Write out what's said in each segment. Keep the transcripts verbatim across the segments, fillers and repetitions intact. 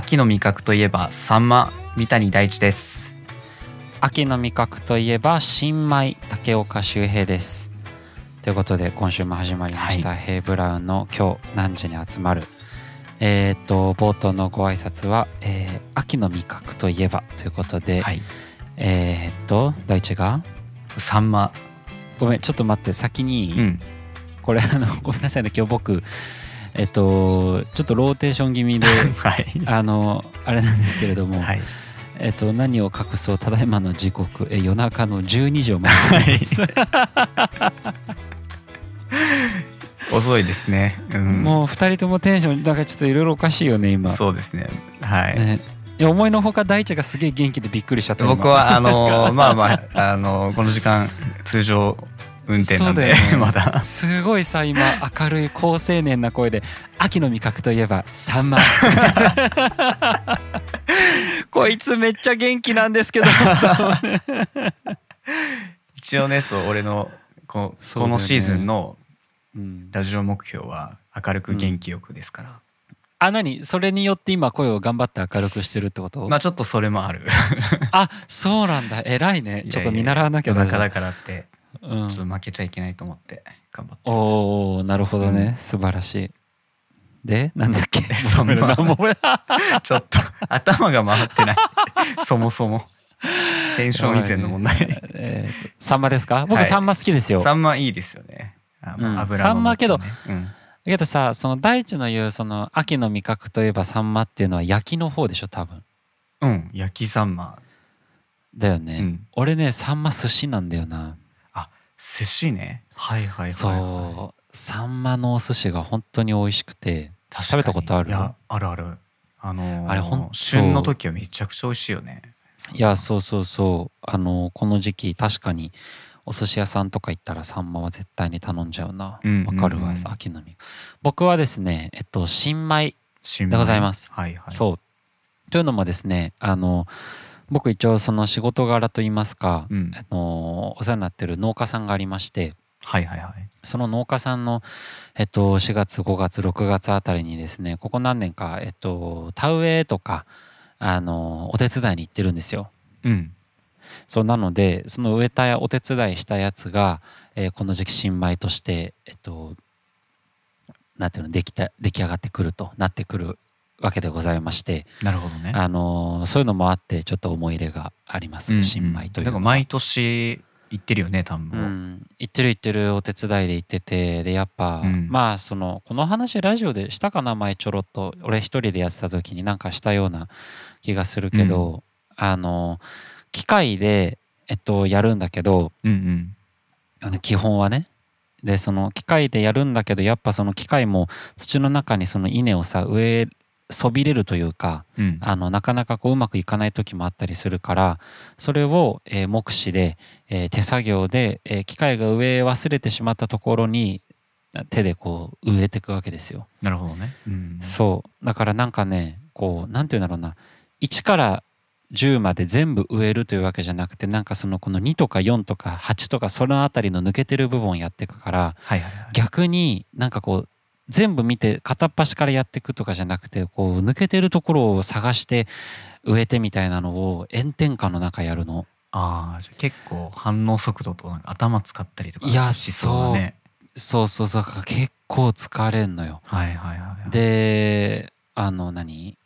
秋の味覚といえばサンマ、三谷大地です。秋の味覚といえば新米、竹岡修平です。ということで今週も始まりました、はい、ヘイブラウンの今日何時に集まる、えー、と冒頭のご挨拶は、えー、秋の味覚といえばということで、はい、えー、と大地がサンマ、ごめんちょっと待って先に、うん、これあのごめんなさいね、今日僕えっと、ちょっとローテーション気味で、はい、あのあれなんですけれども、はい、えっと、何を隠そうただいまの時刻え夜中のじゅうにじを回っています、はい、遅いですね、うん、もうふたりともテンションだからちょっといろいろおかしいよね今。そうですね、はい、ね、いや思いのほか大地がすげえ元気でびっくりしちゃった。僕はあのまあまあ、あのこの時間通常運転なんで、ね、まだすごいさ今明るい好青年な声で秋の味覚といえばサンマこいつめっちゃ元気なんですけど一応ね、そう俺の こ, このシーズンのラジオ目標は明るく元気よくですから、うん、あ、何それによって今声を頑張って明るくしてるってこと？まあちょっとそれもあるあ、そうなんだ、偉いね、ちょっと見習わなきゃな。だからってうん、ちょっと負けちゃいけないと思って頑張って。おー、なるほどね、うん、素晴らしい。でなんだっけそんなちょっと頭が回ってないそもそもテンション以前の問題、ねえー、サンマですか？僕サンマ好きですよ、はい、サンマいいですよね、あ、うん、油の、ね、サンマけど、うん、けどさ、その大地の言うその秋の味覚といえばサンマっていうのは焼きの方でしょ多分。うん、焼きサンマだよね、うん、俺ねサンマ寿司なんだよな。寿司ね、はいはいはい、はい、そう、サンマのお寿司が本当に美味しくて。食べたことある？いやあるある、あのー、あれ本当旬の時はめちゃくちゃ美味しいよね。いやそうそうそう、あのー、この時期確かにお寿司屋さんとか行ったらサンマは絶対に頼んじゃうな。わ、うんうん、かるわ、秋の味。僕はですね、えっと新米でございます、はいはい、そうというのもですね、あのー僕一応その仕事柄といいますか、うん、あのお世話になってる農家さんがありまして、はいはいはい、その農家さんの、えっと、しがつごがつろくがつあたりにですね、ここ何年か、えっと、田植えとかあのお手伝いに行ってるんですよ、うん、そうなのでその植えたお手伝いしたやつが、えー、この時期新米として、えっと、なんていうの 出来た、出来上がってくるとなってくるわけでございまして。なるほどね、あのそういうのもあってちょっと思い入れがあります、うんうん、新米というのは。毎年行ってるよね田んぼ、うん、行ってる行ってる、お手伝いで行ってて、でやっぱ、うん、まあそのこの話ラジオでしたかな、前ちょろっと俺一人でやってた時になんかしたような気がするけど、うん、あの機械で、えっと、やるんだけど、うんうん、あの基本はね、でその機械でやるんだけどやっぱその機械も土の中にその稲をさ植えそびれるというか、うん、あのなかなかこううまくいかない時もあったりするから、それを、えー、目視で、えー、手作業で、えー、機械が植え忘れてしまったところに手でこう植えていくわけですよ。なるほどね、うん、そうだからなんかね、こうなんていうんだろうな、いちからじゅうまで全部植えるというわけじゃなくて、なんかそのこのにとかよんとかはちとかそのあたりの抜けてる部分をやっていくから、はいはいはい、逆になんかこう全部見て片っ端からやっていくとかじゃなくて、こう抜けてるところを探して植えてみたいなのを炎天下の中やるの。ああ、じゃあ結構反応速度となんか頭使ったりとかしそうだね。いや、そう、そうそうそう、結構疲れんのよ。はいはいはい。で、あの何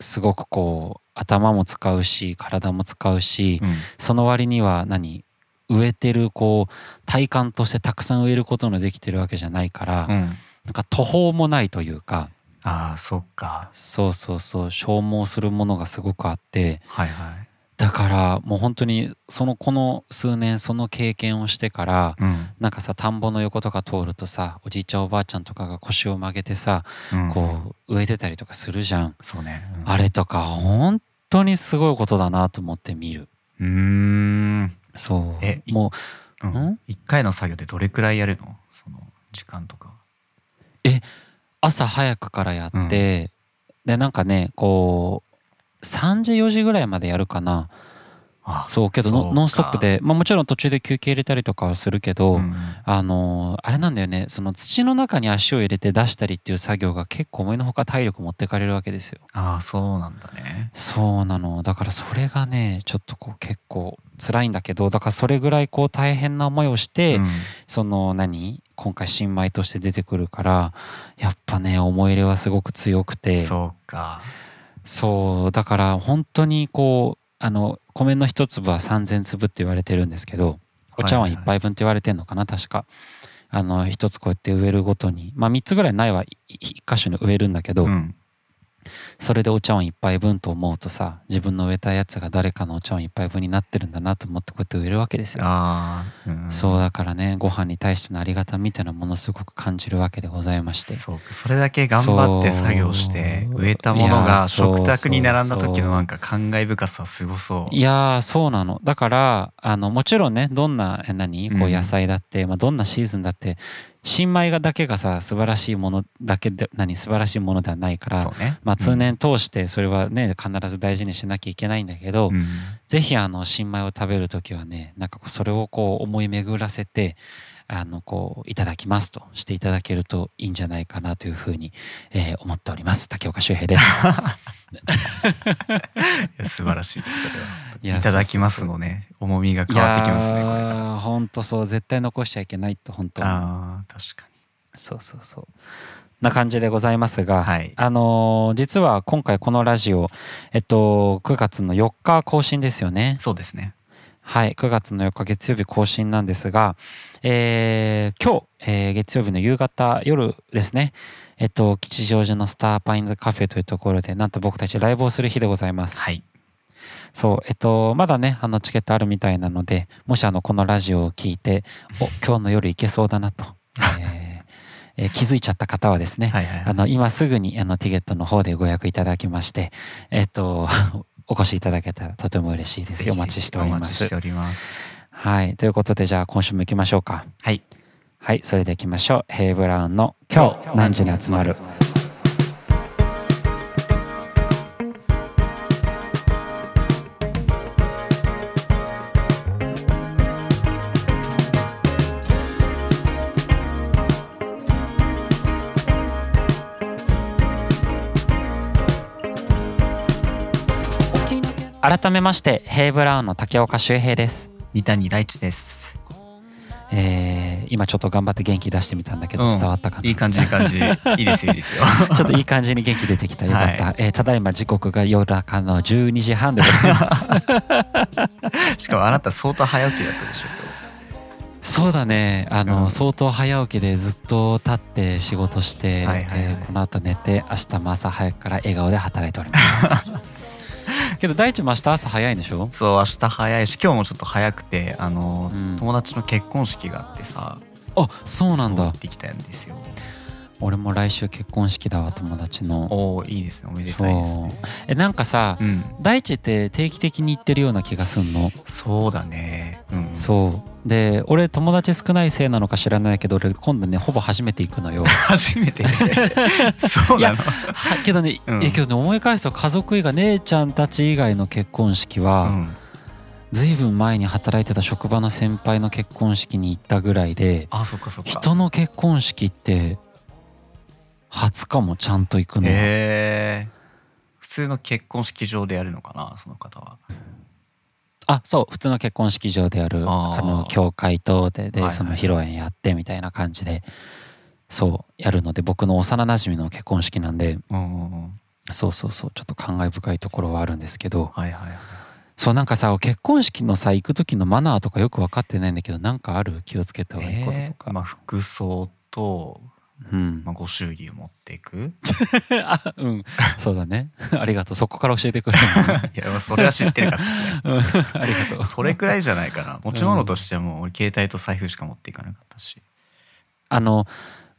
すごくこう頭も使うし体も使うし、うん、その割には何植えてるこう体感としてたくさん植えることのできてるわけじゃないから。うん、なんか途方もないというか。ああ、そっか。そうそうそう、消耗するものがすごくあって、はいはい、だからもう本当にそのこの数年その経験をしてから、うん、なんかさ田んぼの横とか通るとさ、おじいちゃんおばあちゃんとかが腰を曲げてさ、うん、こう植えてたりとかするじゃん。そうね、うん、あれとか本当にすごいことだなと思って見る。うーん、そう。え、もう、うんうん、いっかいの作業でどれくらいやるの？その時間とか。え、朝早くからやって、うん、でなんかねこうさんじよじぐらいまでやるかな。ああそうけどノンストップで、まあ、もちろん途中で休憩入れたりとかはするけど、うん、あのあれなんだよね、その土の中に足を入れて出したりっていう作業が結構思いのほか体力持ってかれるわけですよ。ああそうなんだね。そうなの、だからそれがねちょっとこう結構辛いんだけど、だからそれぐらいこう大変な思いをして、うん、その何今回新米として出てくるからやっぱね思い入れはすごく強くて。そうか。そうだから本当にこうあの米の一粒はさんぜんつぶって言われてるんですけど、お茶碗一杯分って言われてるのかな、はいはい、確かあの一つこうやって植えるごとに、まあみっつぐらい苗は一箇所に植えるんだけど、うん、それでお茶碗一杯分と思うとさ、自分の植えたやつが誰かのお茶碗一杯分になってるんだなと思ってこうやって植えるわけですよ。あ、うん、そうだからねご飯に対してのありがたみっていうのはものすごく感じるわけでございまして。そうか、それだけ頑張って作業して植えたものが食卓に並んだ時のなんか感慨深さすごそう。いやそうなの、だからあのもちろんねどんな何こう野菜だって、うんまあ、どんなシーズンだって新米がだけがさ素晴らしいものだけで何素晴らしいものではないから、ねまあ、通年通してそれはね、うん、必ず大事にしなきゃいけないんだけど、うん、ぜひあの新米を食べるときはねなんかこうそれをこう思い巡らせてあのこういただきますとしていただけるといいんじゃないかなというふうに、えー、思っております。竹岡修平ですいや素晴らしいです。それはいただきますのね、そうそうそう重みが変わってきますね。これから本当そう絶対残しちゃいけないと本当。あ確かにそうそうそうな感じでございますが、はい、あのー、実は今回このラジオえっとくがつのよっか更新ですよね。そうですね。はい、くがつのよっか月曜日更新なんですが、えー、今日、えー、月曜日の夕方夜ですね、えっと吉祥寺のスターパインズカフェというところでなんと僕たちライブをする日でございます。はい。そうえっとまだねあのチケットあるみたいなので、もしあのこのラジオを聞いてお今日の夜行けそうだなと。えーえー、気づいちゃった方はですね、はいはいはい、あの今すぐにあのティゲットの方でご予約いただきまして、えっとお越しいただけたらとても嬉しいです。お待ちしております。お待ちしております。はい、ということでじゃあ今週も行きましょうか。はい、はい、それで行きましょう。ヘイブラウンの今日何時に集まる。改めましてヘイブラウンの竹岡修平です。三谷大地です。えー、今ちょっと頑張って元気出してみたんだけど伝わったかな、うん、いい感じいい感じいいですよいいですよちょっといい感じに元気出てきたよかった、はいえー、ただいま時刻が夜中のじゅうにじはんでございますしかもあなた相当早起きだったでしょう。そうだねあの、うん、相当早起きでずっと立って仕事して、はいはいはいえー、この後寝て明日も朝早くから笑顔で働いておりますけど大地も明日朝早いんでしょ。そう明日早いし今日もちょっと早くてあの、うん、友達の結婚式があってさ。あそうなんだ。行ってきたんですよ。俺も来週結婚式だわ友達の。おいいですねおめでたいですね。えなんかさ、うん、大地って定期的に行ってるような気がすんの。そうだね、うん、そうで俺友達少ないせいなのか知らないけど俺今度ねほぼ初めて行くのよ初めてそうなのいやけどね、うん、いやけどね思い返すと家族以外姉ちゃんたち以外の結婚式は、うんずいぶん前に働いてた職場の先輩の結婚式に行ったぐらいで。あ、そっかそっか。人の結婚式って初かもちゃんと行くの。へー。普通の結婚式場でやるのかなその方は。あ、そう普通の結婚式場でやるあの教会とで、で、はいはい、その披露宴やってみたいな感じでそうやるので僕の幼なじみの結婚式なんで、うん、そうそうそうちょっと感慨深いところはあるんですけど、はいはいはいそうなんかさ結婚式のさ行く時のマナーとかよく分かってないんだけどなんかある気をつけた方がいいこととか、えーまあ、服装と、うんまあ、ご祝儀を持っていくあ、うん、そうだねありがとうそこから教えてくれるいやそれは知ってるからですね、うん、ありがとうそれくらいじゃないかな持ち物としても、うん、俺携帯と財布しか持っていかなかったしあの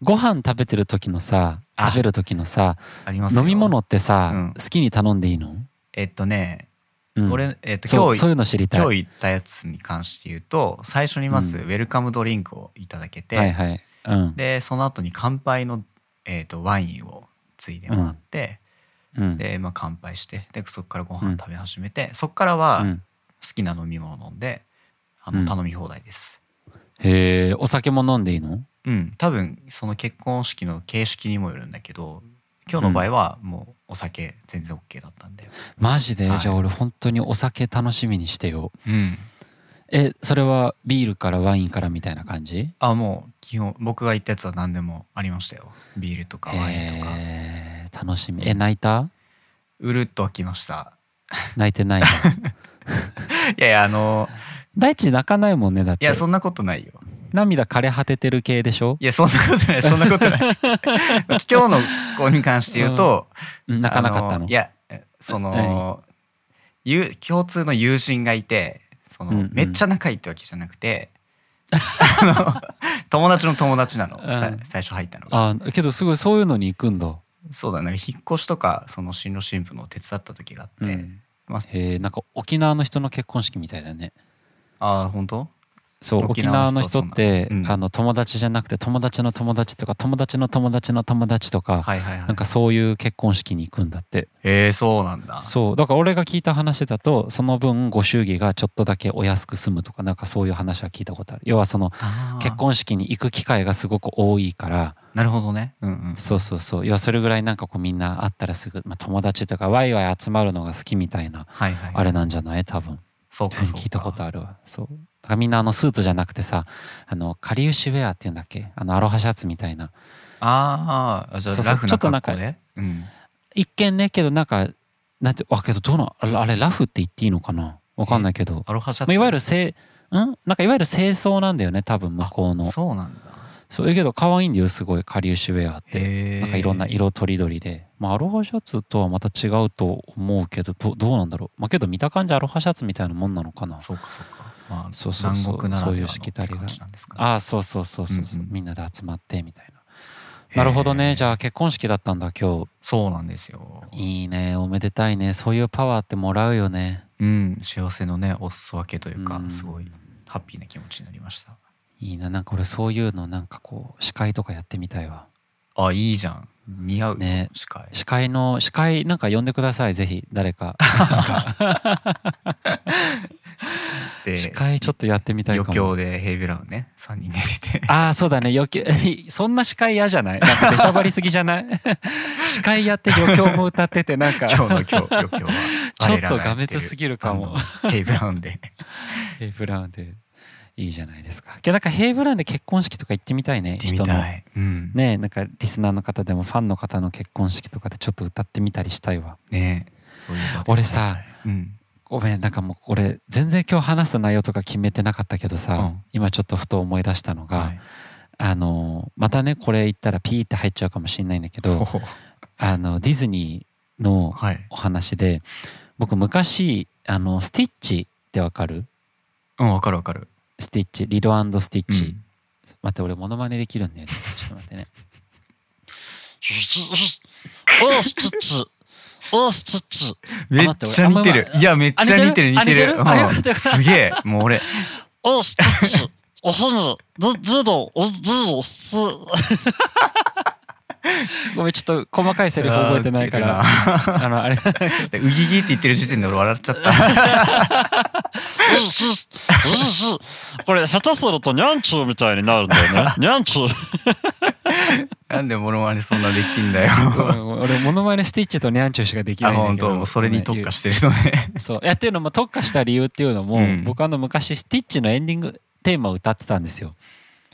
ご飯食べてる時のさ食べる時のさありますよ飲み物ってさ、うん、好きに頼んでいいの。えっとねうん、俺、えー、と今日そういうの知りたい。今日行ったやつに関して言うと最初にまずウェルカムドリンクをいただけて、うんはいはいうん、でその後に乾杯の、えー、とワインをついでもらって、うんでまあ、乾杯してでそこからご飯食べ始めて、うん、そこからは、うん、きな飲み物飲んであの頼み放題です、うん、へえ。お酒も飲んでいいの？うん、多分その結婚式の形式にもよるんだけど、今日の場合はもうお酒全然 OK だったんで、うん、マジで、はい、じゃあ俺本当にお酒楽しみにしてよ、うん、えそれはビールからワインからみたいな感じ？あ、もう基本僕が言ったやつは何でもありましたよ。ビールとかワインとか。えー、楽しみ。え泣いた？うるっときました。泣いてないの？いやいや、あの大地泣かないもんね。だっていやそんなことないよ。涙枯れ果ててる系でしょ？いやそんなことないそんなことない。今日の子に関して言うと、うん、泣かなかったの？いやその共通の友人がいて、その、うんうん、めっちゃ仲いいってわけじゃなくてあの友達の友達なの、うん、最初入ったのが。あけどすごいそういうのに行くんだ。そうだね、引っ越しとかその新郎新婦の手伝った時があって、うんまあ、へえ、なんか沖縄の人の結婚式みたいだね。ああ本当？そう沖縄の人って、うん、あの友達じゃなくて友達の友達とか友達の友達の友達とか、はいはいはい、なんかそういう結婚式に行くんだって。へえ、そうなんだ。そうだから俺が聞いた話だと、その分ご祝儀がちょっとだけお安く済むとかなんかそういう話は聞いたことある。要はその結婚式に行く機会がすごく多いから。なるほどね、うんうん、そうそうそう。要はそれぐらいなんかこうみんな会ったらすぐ、まあ、友達とかワイワイ集まるのが好きみたいな、はいはいはい、あれなんじゃない多分。そうかそうか、聞いたことあるわ。そうだからみんなあのスーツじゃなくてさ、あのかりゆしウェアっていうんだっけ、あのアロハシャツみたいな。ああ、じゃあラフな格好ね、うん、一見ね。けどなんかなんてあけどどうなあれラフって言っていいのかな、わかんないけど、アロハシャツいわゆるせんなんかいわゆる正装なんだよね多分向こうの。そうなんだ。そうだけど可愛いんだよすごいかりゆしウェアって。なんかいろんな色とりどりで、まあ、アロハシャツとはまた違うと思うけど ど, どうなんだろう、まあ、けど見た感じアロハシャツみたいなもんなのかな。そうかそうか、まあ、そうそうそう、南国ならではのって感じなんですかね。ああそうそうそうそう、うんうん、みんなで集まってみたいな。なるほどね。じゃあ結婚式だったんだ今日。そうなんですよ。いいね、おめでたいね。そういうパワーってもらうよね。うん、幸せのねお裾分けというか、うん、すごいハッピーな気持ちになりました。いいな、なんか俺そういうのなんかこう司会とかやってみたいわ。あ、いいじゃん、似合うね司会。司会の司会なんか呼んでくださいぜひ誰か。で司会ちょっとやってみたいかも。余興でヘイブラウンねさんにんで出て。ああそうだね、余興。そんな司会嫌じゃない？なんか出しゃばりすぎじゃない？司会やって余興も歌っててなんか今日の今日余興はちょっとがめつすぎるかも。ヘイブラウンでヘイブラウンでいいじゃないですか。なんかヘイブラウンで結婚式とか行ってみたいね。行ってみたい、うん、ねえ、なんかリスナーの方でもファンの方の結婚式とかでちょっと歌ってみたりしたいわね。えそういう場で俺さ、うん、ごめんなんかもう俺全然今日話す内容とか決めてなかったけどさ、うん、今ちょっとふと思い出したのが、はい、あのまたねこれ言ったらピーって入っちゃうかもしれないんだけどあのディズニーのお話で、はい、僕昔あのスティッチってわかる？うん、わかるわかる。スティッチ、リロ&スティッチ、うん、待って俺モノマネできるんだよね。ちょっと待ってね。おースティッチ、おースティッチ。めっちゃ似てる。いやめっちゃ似てる似てる。すげえもう俺。おースティッチ、おはむ、ずずど、おずどす。ごめんちょっと細かいセリフ覚えてないからあのあれうぎぎって言ってる時点で俺笑っちゃった。これ下手するとニャンチューみたいになるんだよね。ニャンチューなんでモノマネそんなできんだよ。俺モノマネスティッチとニャンチューしかできないんだけど。あ、本当それに特化してるのね。そうやってるのも特化した理由っていうのも、うん、僕あの昔スティッチのエンディングテーマを歌ってたんですよ。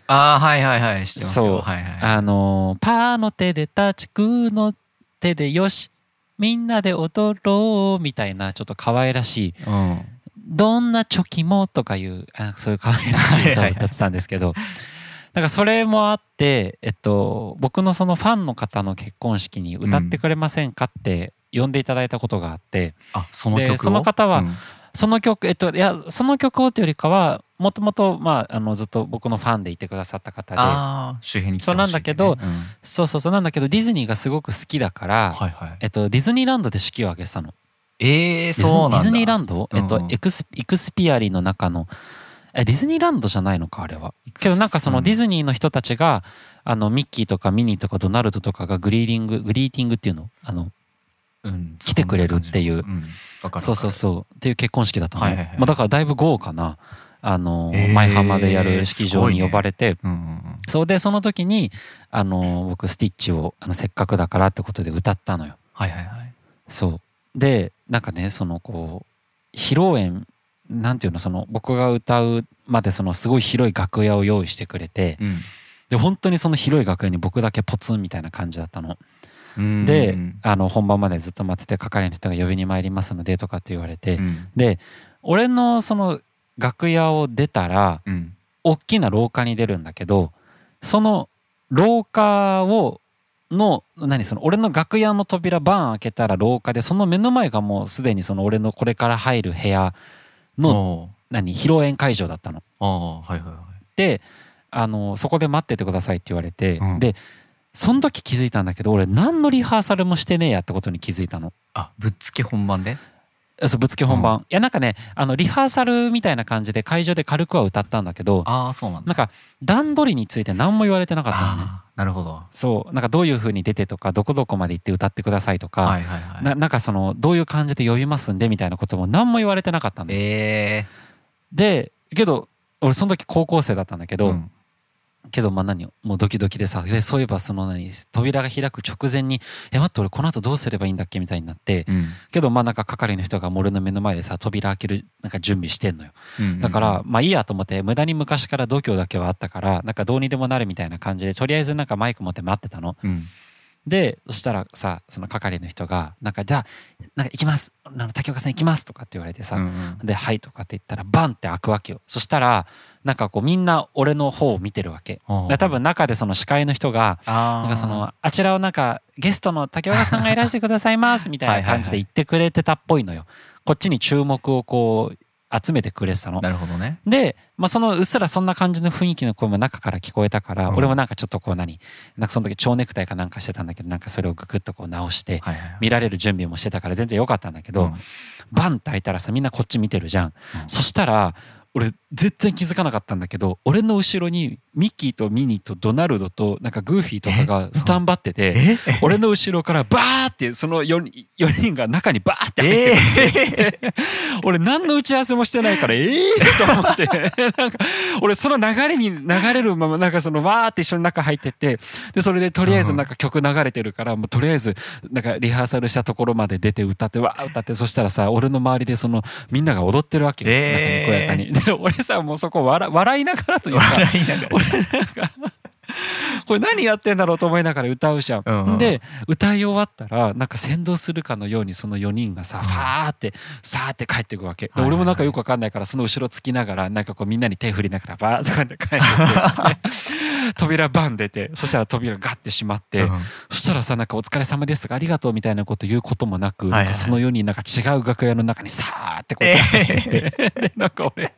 あーはいはいはい知ってますよ。そう、はいはい、あのー、パーの手でタッチ、グーの手でよしみんなで踊ろうみたいなちょっと可愛らしい、うん、どんなチョキもとかいうあそういう可愛らしい歌を歌ってたんですけどなんかそれもあって、えっと、僕のそのファンの方の結婚式に歌ってくれませんかって呼んでいただいたことがあって、うん、あその曲をでその方は、うん、その曲、えっと、いやその曲をというよりかはもともとずっと僕のファンでいてくださった方で、あ周辺に来てほしい、ね、そうなんだけど、うん、そうそうそうなんだけどディズニーがすごく好きだから、はいはいえっと、ディズニーランドで式を挙げてたの。えー、そうなんだ。ディズニーランド、えっとうんうん、エクス、エクスピアリの中のえディズニーランドじゃないのかあれは。けどなんかそのディズニーの人たちがあのミッキーとかミニーとかドナルドとかがグリーディンググリーティングっていうのあのうん、来てくれるっていう、うん、そうそうそうっていう結婚式だったの、ねはいはいはいまあ、だからだいぶ豪華なあの、えー、舞浜でやる式場に呼ばれて、ねうんうんうん、それでその時にあの僕スティッチをあのせっかくだからってことで歌ったのよ、はいはいはい、そうでなんかねそのこう披露宴なんていうのその僕が歌うまでそのすごい広い楽屋を用意してくれて、うん、で本当にその広い楽屋に僕だけポツンみたいな感じだったのであの本番までずっと待ってて係の人が呼びに参りますのでとかって言われて、うん、で俺のその楽屋を出たら、うん、大きな廊下に出るんだけどその廊下をの何その俺の楽屋の扉バーン開けたら廊下でその目の前がもうすでにその俺のこれから入る部屋の何披露宴会場だったのあ、はいはいはい、であのそこで待っててくださいって言われて、うん、でその時気づいたんだけど俺何のリハーサルもしてねえやってことに気づいたのあぶっつけ本番でそうぶっつけ本番、うん、いやなんかねあのリハーサルみたいな感じで会場で軽くは歌ったんだけどあそうなんだなんか段取りについて何も言われてなかったのねあなるほどそうなんかどういう風に出てとかどこどこまで行って歌ってくださいとか、はいはいはい、な, なんかそのどういう感じで呼びますんでみたいなことも何も言われてなかったんだよ、えー、でけど俺その時高校生だったんだけど、うんけどまあ何もうドキドキでさでそういえばその何扉が開く直前にえ待って俺この後どうすればいいんだっけみたいになって、うん、けどまあなんか係の人が俺の目の前でさ扉開けるなんか準備してんのよ、うんうんうん、だからまあいいやと思って無駄に昔から度胸だけはあったからなんかどうにでもなるみたいな感じでとりあえずなんかマイク持って待ってたの、うん、でそしたらさその係の人がなんかじゃあなんか行きますあの竹岡さん行きますとかって言われてさ、うんうん、ではいとかって言ったらバンって開くわけよそしたらなんかこうみんな俺の方を見てるわけだ多分中でその司会の人がなんかそのあちらをなんかゲストの竹岡さんがいらしてくださいますみたいな感じで言ってくれてたっぽいのよはいはい、はい、こっちに注目をこう集めてくれてたのなるほど、ね、で、まあ、そのうっすらそんな感じの雰囲気の声も中から聞こえたから、うん、俺もなんかちょっとこう何なんかその時蝶ネクタイかなんかしてたんだけどなんかそれをググッとこう直して見られる準備もしてたから全然良かったんだけど、うん、バンって開いたらさみんなこっち見てるじゃん、うん、そしたら俺絶対気づかなかったんだけど俺の後ろにミッキーとミニーとドナルドとなんかグーフィーとかがスタンバってて俺の後ろからバーってその 4, よにんが中にバーって入ってくる俺何の打ち合わせもしてないからええと思ってなんか俺その流れに流れるままなんかそのわーって一緒に中入ってってでそれでとりあえずなんか曲流れてるからもうとりあえずなんかリハーサルしたところまで出て歌ってわー歌ってそしたらさ俺の周りでそのみんなが踊ってるわけよなんかにこやかに俺さもうそこ 笑, 笑いながらというか俺なんかこれ何やってんだろうと思いながら歌うじゃん、うんうん、で歌い終わったらなんか先導するかのようにそのよにんがさファーってさーって帰っていくわけ、はいはいはい、俺もなんかよく分かんないからその後ろつきながらなんかこうみんなに手振りながらバーッと帰ってって扉バン出てそしたら扉ガッて閉まって、うん、そしたらさなんかお疲れ様ですとかありがとうみたいなこと言うこともなく、はいはいはい、なんかそのよにんなんか違う楽屋の中にさーってこう帰ってって、えー、なんか俺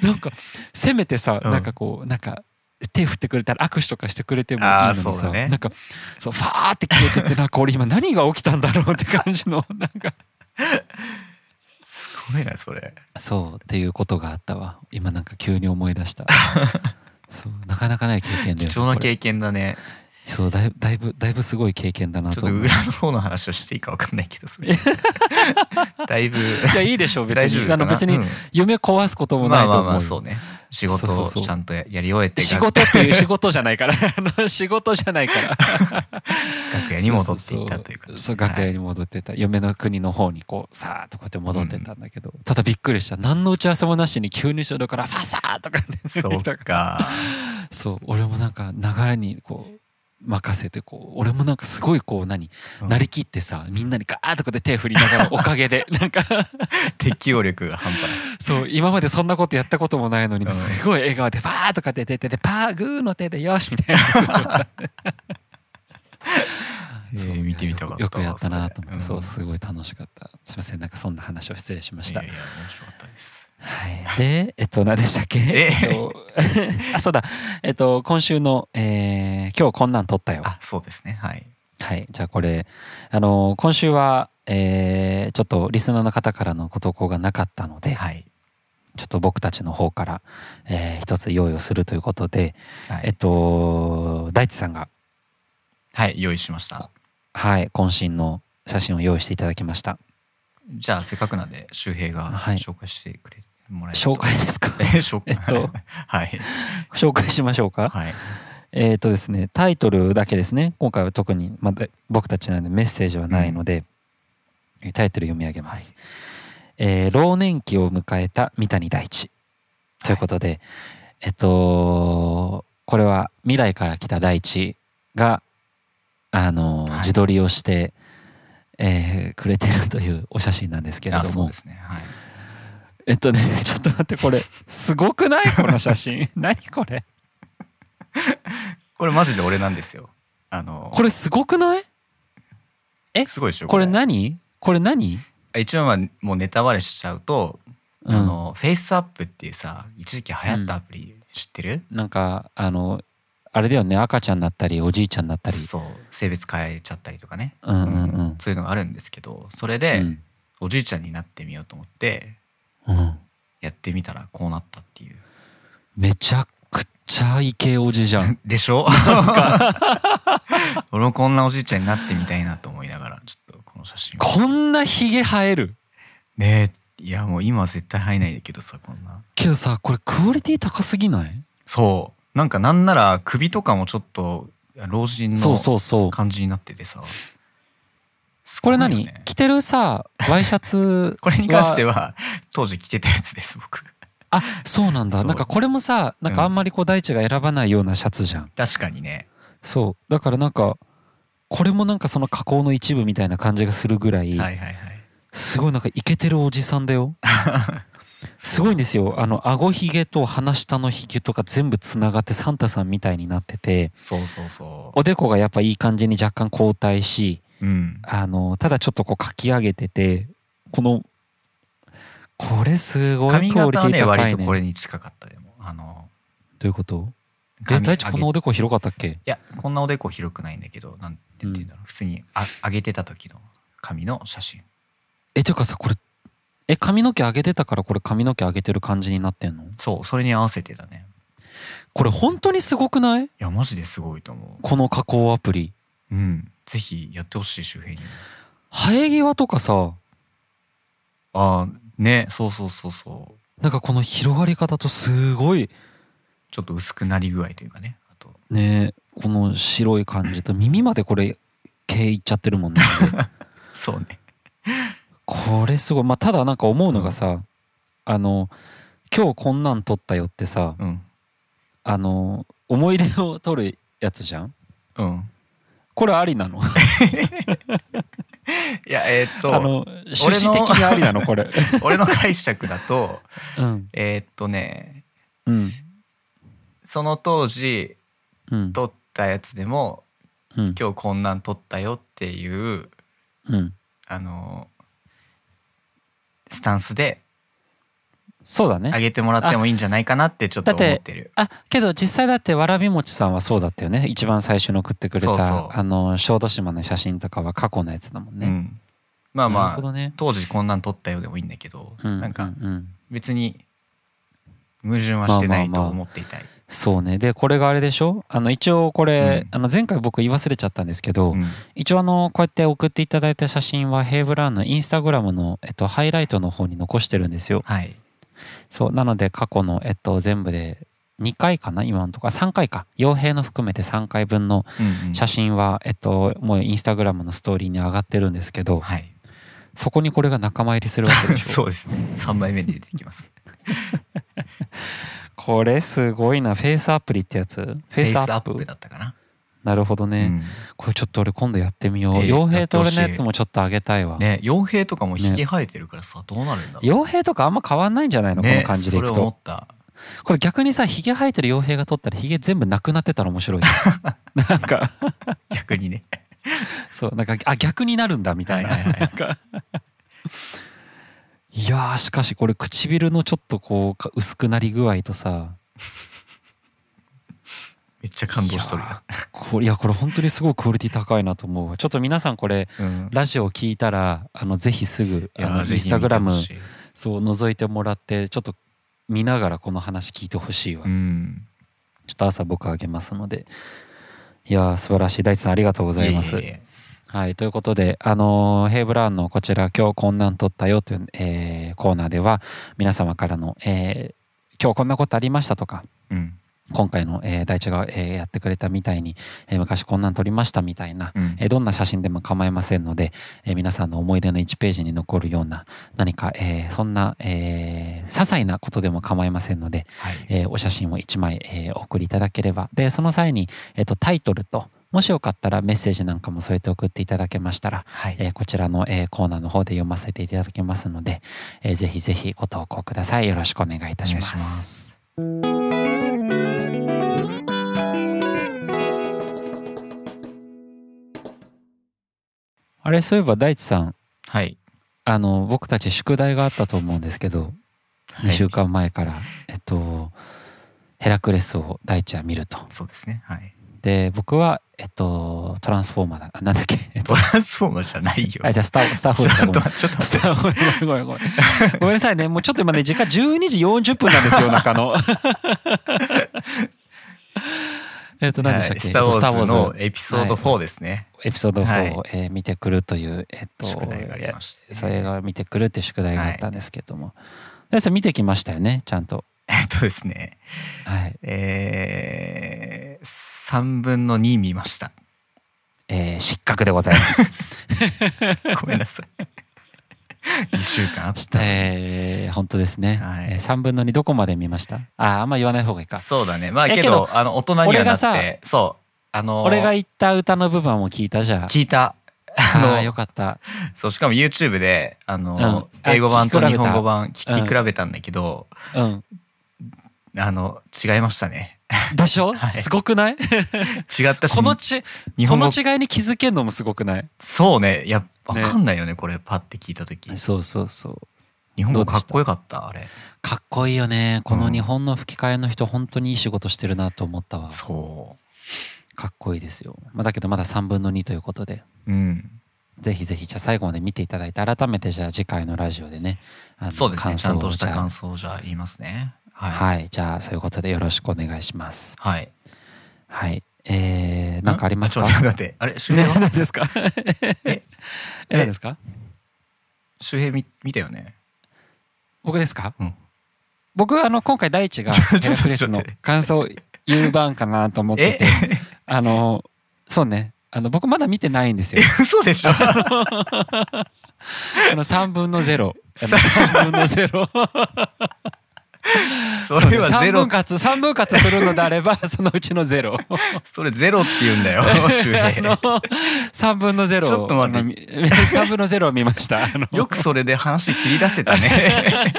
なんかせめてさ、うん、なんかこうなんか手振ってくれたら握手とかしてくれてもいいのにさ、ね、なんかそうファーって消えててなんか俺今何が起きたんだろうって感じのなんかすごいなそれそうっていうことがあったわ今なんか急に思い出したそうなかなかない経験だよ貴重な経験だねそうだいぶ、だいぶ、だいぶすごい経験だなと。ちょっと裏の方の話をしていいか分かんないけどそれだいぶいやいいでしょう別にあの別に夢壊すこともないと思う、うん、まあまあまあそうね仕事をちゃんとやり終えてそうそうそう仕事っていう仕事じゃないからあの仕事じゃないから楽屋に戻っていったというかそうそうそう、はい、楽屋に戻っていった嫁の国の方にこうさーっとこうやって戻っていったんだけど、うん、ただびっくりした何の打ち合わせもなしに急に後ろからファサーとかねそうかそう俺もなんか流れにこう任せてこう俺もなんかすごいこう何、うん、なりきってさみんなにガーッとこうで手振りながらおかげでなんか適応力が半端ないそう今までそんなことやったこともないのにすごい笑顔でパーとか出ててでパーグーの手でよしみたいなそう見てみたかったよくやったなと思ってそうすごい楽しかったすいませんなんかそんな話を失礼しましたいやいや面白かったですはい、で、えっと、何でしたっけ、えっと、あ、そうだ、えっと、今週の、えー、今日こんなん撮ったよ。あ、そうですね、はい。はい、じゃあこれ、あの、今週は、えー、ちょっとリスナーの方からのご投稿がなかったので、はい、ちょっと僕たちの方から、えー、一つ用意をするということで、はい、えっと、大地さんが、はい、用意しました。はい、渾身の、写真を用意していただきました。じゃあせっかくなんで周平が紹介してくれ、はい、もらえると。紹介ですか紹介、えっとはい、紹介しましょうか、はい。えーとですね、タイトルだけですね。今回は特に、ま、僕たちなのでメッセージはないので、うん、タイトル読み上げます、はい。えー、老年期を迎えた三谷大地ということで、はい、えっとこれは未来から来た大地があの、はい、自撮りをして、えー、くれてるというお写真なんですけれども。あ、そうですね、はい。えっとねちょっと待って、これすごくないこの写真何これこれマジで俺なんですよ。あのこれすごくない？え、すごいでしょ。これ何？これ何？一応はもうネタバレしちゃうと、うん、あのフェイスアップっていうさ、一時期流行ったアプリ知ってる？うん、なんかあのあれだよね、赤ちゃんになったりおじいちゃんになったり、そう性別変えちゃったりとかね、うんうんうんうん、そういうのがあるんですけど、それで、うん、おじいちゃんになってみようと思って、うん、やってみたらこうなったっていう。めちゃちゃイケおじじゃんでしょ俺もこんなおじいちゃんになってみたいなと思いながら、ちょっとこの写真、こんなひげ生えるねえ。いやもう今は絶対生えないけどさ、こんなけどさ、これクオリティ高すぎない？そう、なんかなんなら首とかもちょっと老人の感じになっててさ、そうそうそう、ね、これ何着てるさワイシャツこれに関しては当時着てたやつです僕。あ、そうなんだ。なんかこれもさ、なんかあんまりこう大地が選ばないようなシャツじゃん。確かにね。そうだから、なんかこれもなんかその加工の一部みたいな感じがするぐらい、はいはいはい、すごいなんかイケてるおじさんだよすごいんですよ。あの顎ひげと鼻下のひげとか全部つながってサンタさんみたいになってて、そうそうそう、おでこがやっぱいい感じに若干後退し、うん、あのただちょっとこう書き上げてて、このこれすごいクオリティ高いね。髪型はね割とこれに近かった。でもあのどういうこと？え、大地こんなおでこ広かったっけ？いやこんなおでこ広くないんだけど、なんて言うんだろう、うん、普通にあ上げてた時の髪の写真。えというかさ、これえ髪の毛上げてたから、これ髪の毛上げてる感じになってんの？そう、それに合わせてだね。これ本当にすごくない？いやマジですごいと思う、この加工アプリ。うん、ぜひやってほしい周辺に。生え際とかさあーね、そうそうそうそう、なんかこの広がり方とすごいちょっと薄くなり具合というかね、あとねこの白い感じと耳までこれ毛いっちゃってるもんねそうね、これすごい。まあただなんか思うのがさ、うん、あの今日こんなん撮ったよってさ、うん、あの思い出を撮るやつじゃん、うん、これありなのいやえー、っとあの趣旨的にありなのこれ俺の解釈だと、うん、えー、っとね、うん、その当時、うん、撮ったやつでも、うん、今日こんなん撮ったよっていう、うん、あのスタンスで、そうだね、あげてもらってもいいんじゃないかなってちょっと思ってる。あ、けど実際だってわらびもちさんはそうだったよね。一番最初に送ってくれた、そうそうあの小豆島の写真とかは過去のやつだもんね、うん、まあまあ、ね、当時こんなん撮ったよでもいいんだけど、うんうんうん、なんか別に矛盾はしてないと思っていたい、まあまあまあ、そうね。でこれがあれでしょ、あの一応これ、うん、あの前回僕言い忘れちゃったんですけど、うん、一応あのこうやって送っていただいた写真はヘイブラウンのインスタグラムの、えっと、ハイライトの方に残してるんですよ。はい、そうなので過去の、えっと、全部でにかいかな、今のところさんかいか、傭兵の含めてさんかいぶんの写真は、うんうん、えっと、もうインスタグラムのストーリーに上がってるんですけど、はい、そこにこれが仲間入りするわけでしょそうですね、さんまいめに出てきますこれすごいな。フェイスアプリってやつ、フェイスアップ、フェイスアップだったかな。なるほどね、うん、これちょっと俺今度やってみよう、えー、傭兵と俺のやつもちょっとあげたいわね。傭兵とかもひげ生えてるからさ、ね、どうなるんだろう。傭兵とかあんま変わんないんじゃないの、ね、この感じでいくと。それ思った。これ逆にさ、ひげ生えてる傭兵が撮ったらひげ全部なくなってたら面白いなんか逆にねそうなんか、あ、逆になるんだみたいな、はいはいはい、なんかいやーしかしこれ唇のちょっとこう薄くなり具合とさめっちゃ感動しとるやん。いやこれ本当にすごいクオリティ高いなと思う。ちょっと皆さんこれ、うん、ラジオ聞いたらあのぜひすぐあのインスタグラムそう覗いてもらってちょっと見ながらこの話聞いてほしいわ、うん、ちょっと朝僕あげますので。いや素晴らしい、大地さんありがとうございます。いえいえ、はい、ということで、あのー、ヘイブラウンのこちら今日こんなん撮ったよという、えー、コーナーでは皆様からの、えー、今日こんなことありましたとか、うん、今回の、えー、大地が、えー、やってくれたみたいに、えー、昔こんなん撮りましたみたいな、うんえー、どんな写真でも構いませんので、えー、皆さんの思い出のいちページに残るような何か、えー、そんな、えー、些細なことでも構いませんので、はいえー、お写真をいちまい、えー、お送りいただければでその際に、えーと、タイトルともしよかったらメッセージなんかも添えて送っていただけましたら、はいえー、こちらの、えー、コーナーの方で読ませていただきますので、えー、ぜひぜひご投稿ください。よろしくお願いいたします。お願いします。あれそういえば大地さん、はい、あの僕たち宿題があったと思うんですけど、はい、にしゅうかんまえからえっとヘラクレスを大地は見ると。そうですね。はい。で僕は、えっと、トランスフォーマーだなんだっけ、えっと、トランスフォーマーじゃないよ。あじゃあスター・スター・フォースだごめんちょっとスター・フォースごめんごめんごめんなさいね。もうちょっと今ね時間じゅうにじよんじゅっぷんなんですよ中野えっと何でしたっけ、はい、スター・ウォーズのエピソードフォーですね、はい、エピソードフォー、はいえー、見てくるという、えっと、宿題がありまして、ね、それが見てくるっていう宿題があったんですけども、はい、それ見てきましたよねちゃんと。えっとですね、はいえー、さんぶんのに見ました、えー、失格でございますごめんなさいにしゅうかんあった、えー、本当ですね、はいえー、さんぶんのにどこまで見ました？ああんま言わない方がいいか。そうだね。まあけど、えー、けどあの大人にはなって俺 が, そう、あのー、俺が言った歌の部分を聞いたじゃあ聞いたああよかったそうしかも YouTube であの、うん、英語版と日本語版聞き比べたんだけど、うんうん、あの違いましたねでしょ、はい、すごくない違ったしこのち日本語この違いに気づけるのもすごくない？そうね。いや分かんないよ ね, ねこれパッて聞いた時。そうそうそう日本語かっこよかったあれかっこいいよね。この日本の吹き替えの人、うん、本当にいい仕事してるなと思ったわ。そうかっこいいですよ、まあ、だけどまださんぶんのにということで、うん、ぜひぜひじゃあ最後まで見ていただいて改めてじゃあ次回のラジオでねあのそうですねちゃんとした感想をじゃあ言いますね。はい、はい、じゃあそういうことでよろしくお願いします。はいはいえー、なんかありますか？ちょっと待ってあれ周平は、ね、何ですかええ何ですか？周平 見, 見たよね。僕ですか？うん、僕はあの今回大地がヘラクレスの感想を言う番かなと思っててあのそうねあの僕まだ見てないんですよ。嘘でしょ。あのさんぶんのゼロさんぶんのゼロそれはゼロさんぶん割さんぶん割するのであればそのうちのゼロそれゼロって言うんだよ周平あのさんぶんのゼロちょっと待ってさんぶんのゼロを見ました。あのよくそれで話切り出せたね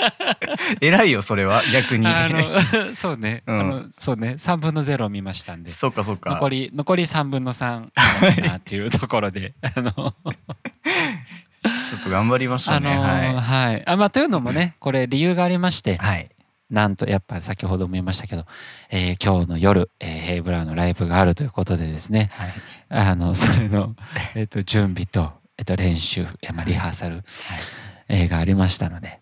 偉いよそれは逆にあのそうね、うん、あのそうねさんぶんのゼロを見ましたんでそうかそうか残り残りさんぶんのさんかなっていうところであのちょっと頑張りましたね。あのー、はい、はい、あまあというのもねこれ理由がありまして、はい、なんとやっぱ先ほども言いましたけど、えー、今日の夜、えー、ヘイブラウのライブがあるということでですね、はい、あのそれの、えー、と準備と、えー、と練習、まあ、リハーサル、はいえー、がありましたので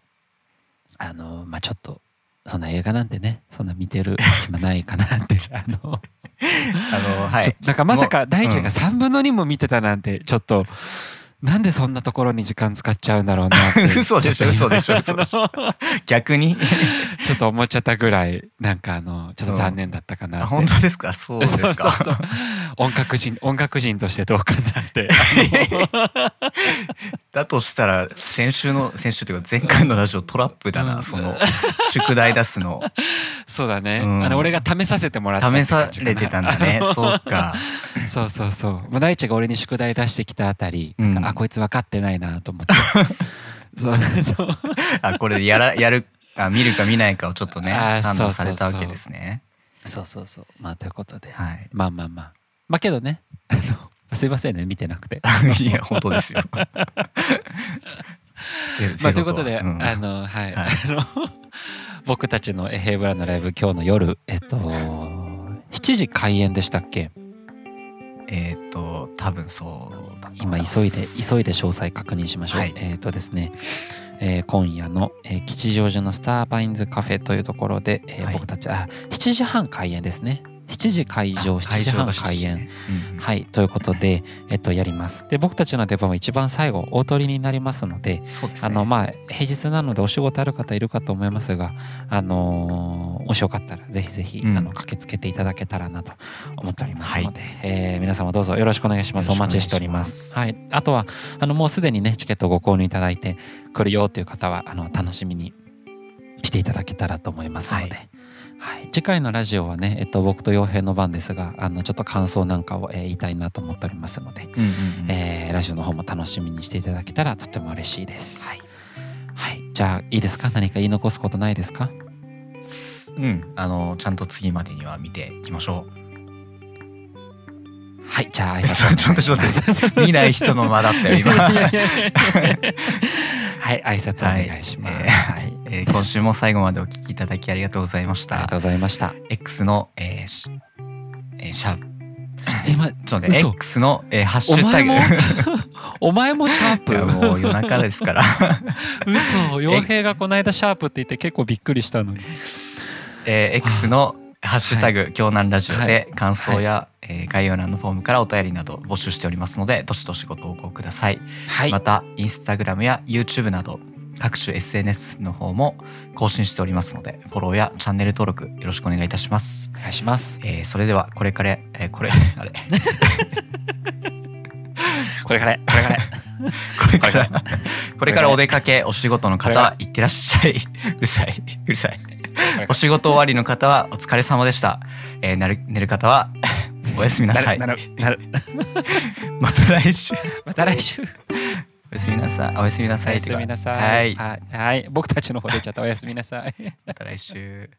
あのまあちょっとそんな映画なんてねそんな見てる暇ないかなってあのあのはいなんかまさか大地がさんぶんのにも見てたなんてちょっとなんでそんなところに時間使っちゃうんだろうなって嘘でしょ嘘でしょ嘘でしょ逆にちょっと思っちゃったぐらいなんかあのちょっと残念だったかなって。本当ですか？そうですか。そうそうそう音楽人音楽人としてどうかなってだとしたら先週の先週というか前回のラジオトラップだな、うん、その宿題出すのそうだね、うん、あの俺が試させてもらった試されてたんだねそうかそうそうそう大地が俺に宿題出してきたあたり、うん、なんかあこいつ分かってないなと思ってそうそうあこれやらやるか見るか見ないかをちょっとね判断されたわけですね。そうそうそうまあということで、はい、まあまあまあまあけどねあのすいませんね見てなくていや本当ですよまあということで、うん、あのはい、はい、あの僕たちのヘイブラウンのライブ今日の夜えっとしちじ開演でしたっけ？えーと多分そうだ今急いで急いで詳細確認しましょう、はい、えーとですね、えー、今夜の、えー、吉祥寺のスターバインズカフェというところで、えー、僕たち、はい、あしちじはん開演ですね。しちじ開場、しちじはん開演、うんうん、はいということで、えっと、やります。で僕たちの出番は一番最後大取りになりますの で, そうです、ね、あのまあ平日なのでお仕事ある方いるかと思いますが、あのー、もしよかったらぜひぜひ、うん、あの駆けつけていただけたらなと思っておりますので、はい、えー、皆様どうぞよろしくお願いします。お待ちしております。はい、あとはあのもうすでにねチケットをご購入いただいて来るよという方はあの楽しみにしていただけたらと思いますので、はいはい、次回のラジオはね、えっと、僕と陽平の番ですが、あのちょっと感想なんかを、えー、言いたいなと思っておりますので、うんうんうん、えー、ラジオの方も楽しみにしていただけたらとても嬉しいです、はいはい、じゃあいいですか、何か言い残すことないですか。うん、あのちゃんと次までには見ていきましょう。はい、じゃあ挨拶ちょっとちょっと見ない人の間だったよ今はい、挨拶お願いします、はい、えーはいえー、今週も最後までお聞きいただきありがとうございました。ありがとうございました。 X の、えーしえー、シャープ今ちょっとね X の、えー、ハッシュタグお前もシャープもう夜中ですから嘘、陽平がこの間シャープって言って結構びっくりしたのに、えー、X のハッシュタグ京南ラジオで感想や、はいえー、概要欄のフォームからお便りなど募集しておりますので、どしどしご投稿ください、はい、またインスタグラムや YouTube など各種 エスエヌエス の方も更新しておりますので、フォローやチャンネル登録よろしくお願いいたします。お願いします、えー、それではこれから、えー、これあれこれからこれからこれからこれからお出かけお仕事の方いってらっしゃい、うるさいうるさいお仕事終わりの方はお疲れ様でした、えー、寝る、寝る方はおやすみなさい。なるなるまた来週また来週おやすみなさい。おやすみなさい。おやすみなさい。はい、はい、僕たちの方出ちゃった。おやすみなさい。また来週。